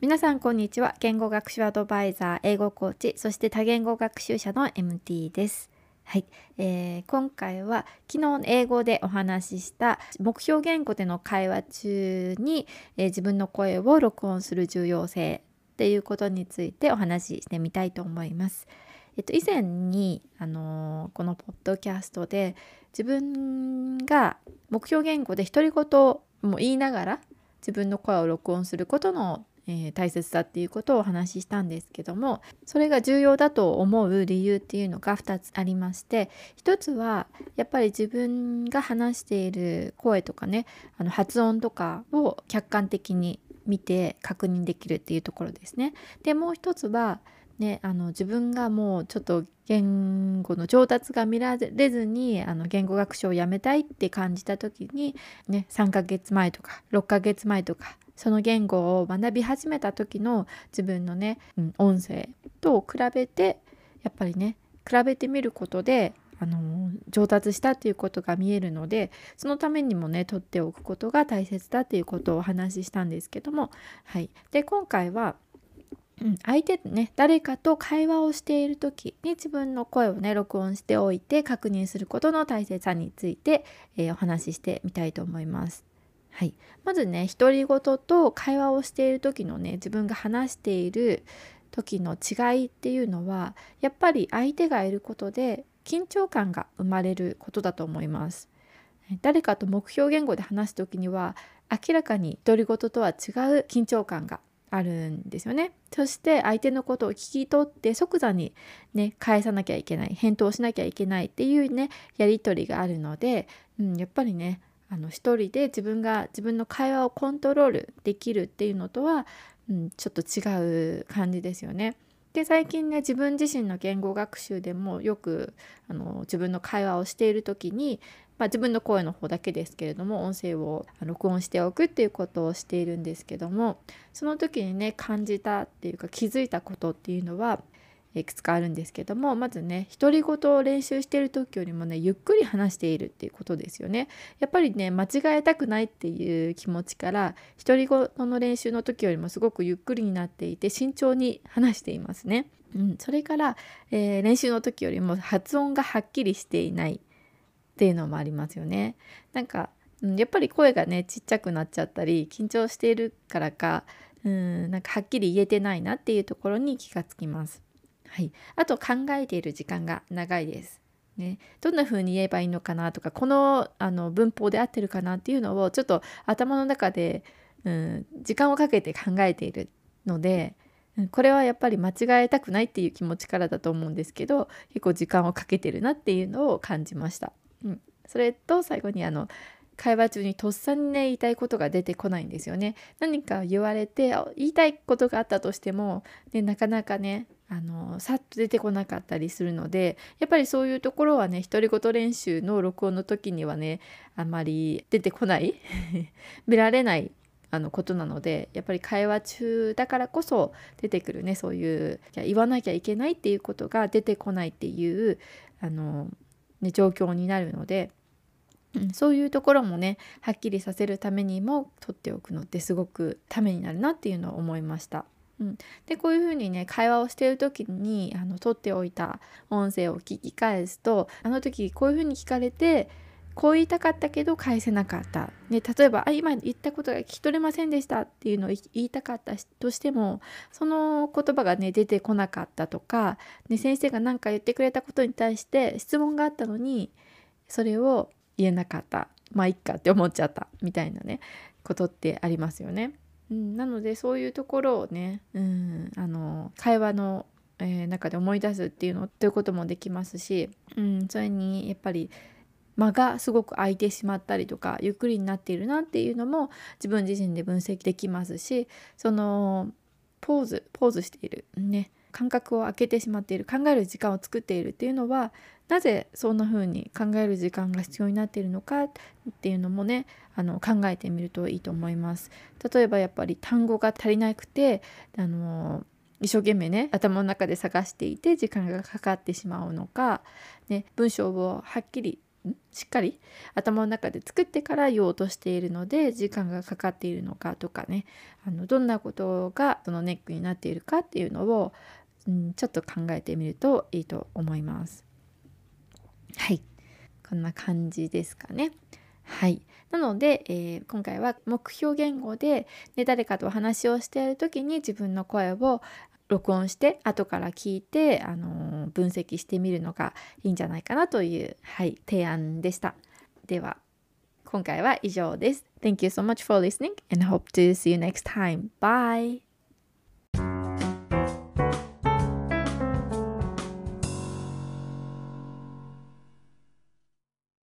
皆さんこんにちは。言語学習アドバイザー、英語コーチ、そして多言語学習者の MT です。はい、今回は昨日英語でお話しした目標言語での会話中に、自分の声を録音する重要性っていうことについてお話ししてみたいと思います。以前に、このポッドキャストで自分が目標言語で独り言を言いながら自分の声を録音することの大切だっていうことをお話ししたんですけども、それが重要だと思う理由っていうのが2つありまして、1つはやっぱり自分が話している声とかね、発音とかを客観的に見て確認できるっていうところですね。でもう1つはね、自分がもうちょっと言語の上達が見られずに言語学習をやめたいって感じた時に、ね、3ヶ月前とか6ヶ月前とかその言語を学び始めた時の自分のね、音声と比べてやっぱりね、比べてみることで上達したということが見えるので、そのためにもね取っておくことが大切だということをお話ししたんですけども、はい、で今回は相手ね、誰かと会話をしている時に自分の声をね録音しておいて確認することの大切さについて、お話ししてみたいと思います。はい、まずね、独り言と会話をしている時のね、自分が話している時の違いっていうのは、やっぱり相手がいることで緊張感が生まれることだと思います。誰かと目標言語で話す時には明らかに独り言とは違う緊張感があるんですよね。そして相手のことを聞き取って即座にね返さなきゃいけない、返答しなきゃいけないっていうねやり取りがあるので、やっぱりね一人で自分の会話をコントロールできるっていうのとは、ちょっと違う感じですよね。で最近ね自分自身の言語学習でもよく自分の会話をしている時に、自分の声の方だけですけれども音声を録音しておくっていうことをしているんですけども、その時にね感じたっていうか気づいたことっていうのはいくつかあるんですけども、まずね独り言を練習している時よりもねゆっくり話しているっていうことですよね。やっぱりね間違えたくないっていう気持ちから独り言の練習の時よりもすごくゆっくりになっていて慎重に話していますね。それから、練習の時よりも発音がはっきりしていないっていうのもありますよね。なんかやっぱり声がねちっちゃくなっちゃったり緊張しているからか、なんかはっきり言えてないなっていうところに気がつきます。はい、あと考えている時間が長いです、ね、どんな風に言えばいいのかなとか、この、文法で合ってるかなっていうのをちょっと頭の中で、時間をかけて考えているので、これはやっぱり間違えたくないっていう気持ちからだと思うんですけど、結構時間をかけてるなっていうのを感じました。それと最後に会話中にとっさにね言いたいことが出てこないんですよね。何か言われて言いたいことがあったとしても、ね、なかなかねさっと出てこなかったりするので、やっぱりそういうところはね独り言練習の録音の時にはねあんまり出てこない見られないことなので、やっぱり会話中だからこそ出てくるね、そういう言わなきゃいけないっていうことが出てこないっていうね、状況になるので、そういうところもねはっきりさせるためにも取っておくのってすごくためになるなっていうのを思いました。でこういうふうにね会話をしている時に取っておいた音声を聞き返すと、あの時こういうふうに聞かれてこう言いたかったけど返せなかった、ね、例えば今言ったことが聞き取れませんでしたっていうのを言いたかったとしても、その言葉がね出てこなかったとか、ね、先生が何か言ってくれたことに対して質問があったのにそれを言えなかった、まあいっかって思っちゃったみたいなねことってありますよね。なのでそういうところをね、会話の中で思い出すっていうのということもできますし、それにやっぱり間がすごく空いてしまったりとかゆっくりになっているなっていうのも自分自身で分析できますし、そのポーズしているね、間隔を空けてしまっている、考える時間を作っているっていうのはなぜそんな風に考える時間が必要になっているのかっていうのもね考えてみるといいと思います。例えばやっぱり単語が足りなくて一生懸命ね頭の中で探していて時間がかかってしまうのか、ね、文章をはっきりしっかり頭の中で作ってから言おうとしているので、時間がかかっているのかとかね、どんなことがそのネックになっているかっていうのを、ちょっと考えてみるといいと思います。はい、こんな感じですかね。はい、なので、今回は目標言語で、ね、誰かとお話をしている時に自分の声を録音して後から聞いて、分析してみるのがいいんじゃないかなという、はい、提案でした。では今回は以上です。Thank you so much for listening and hope to see you next time. Bye!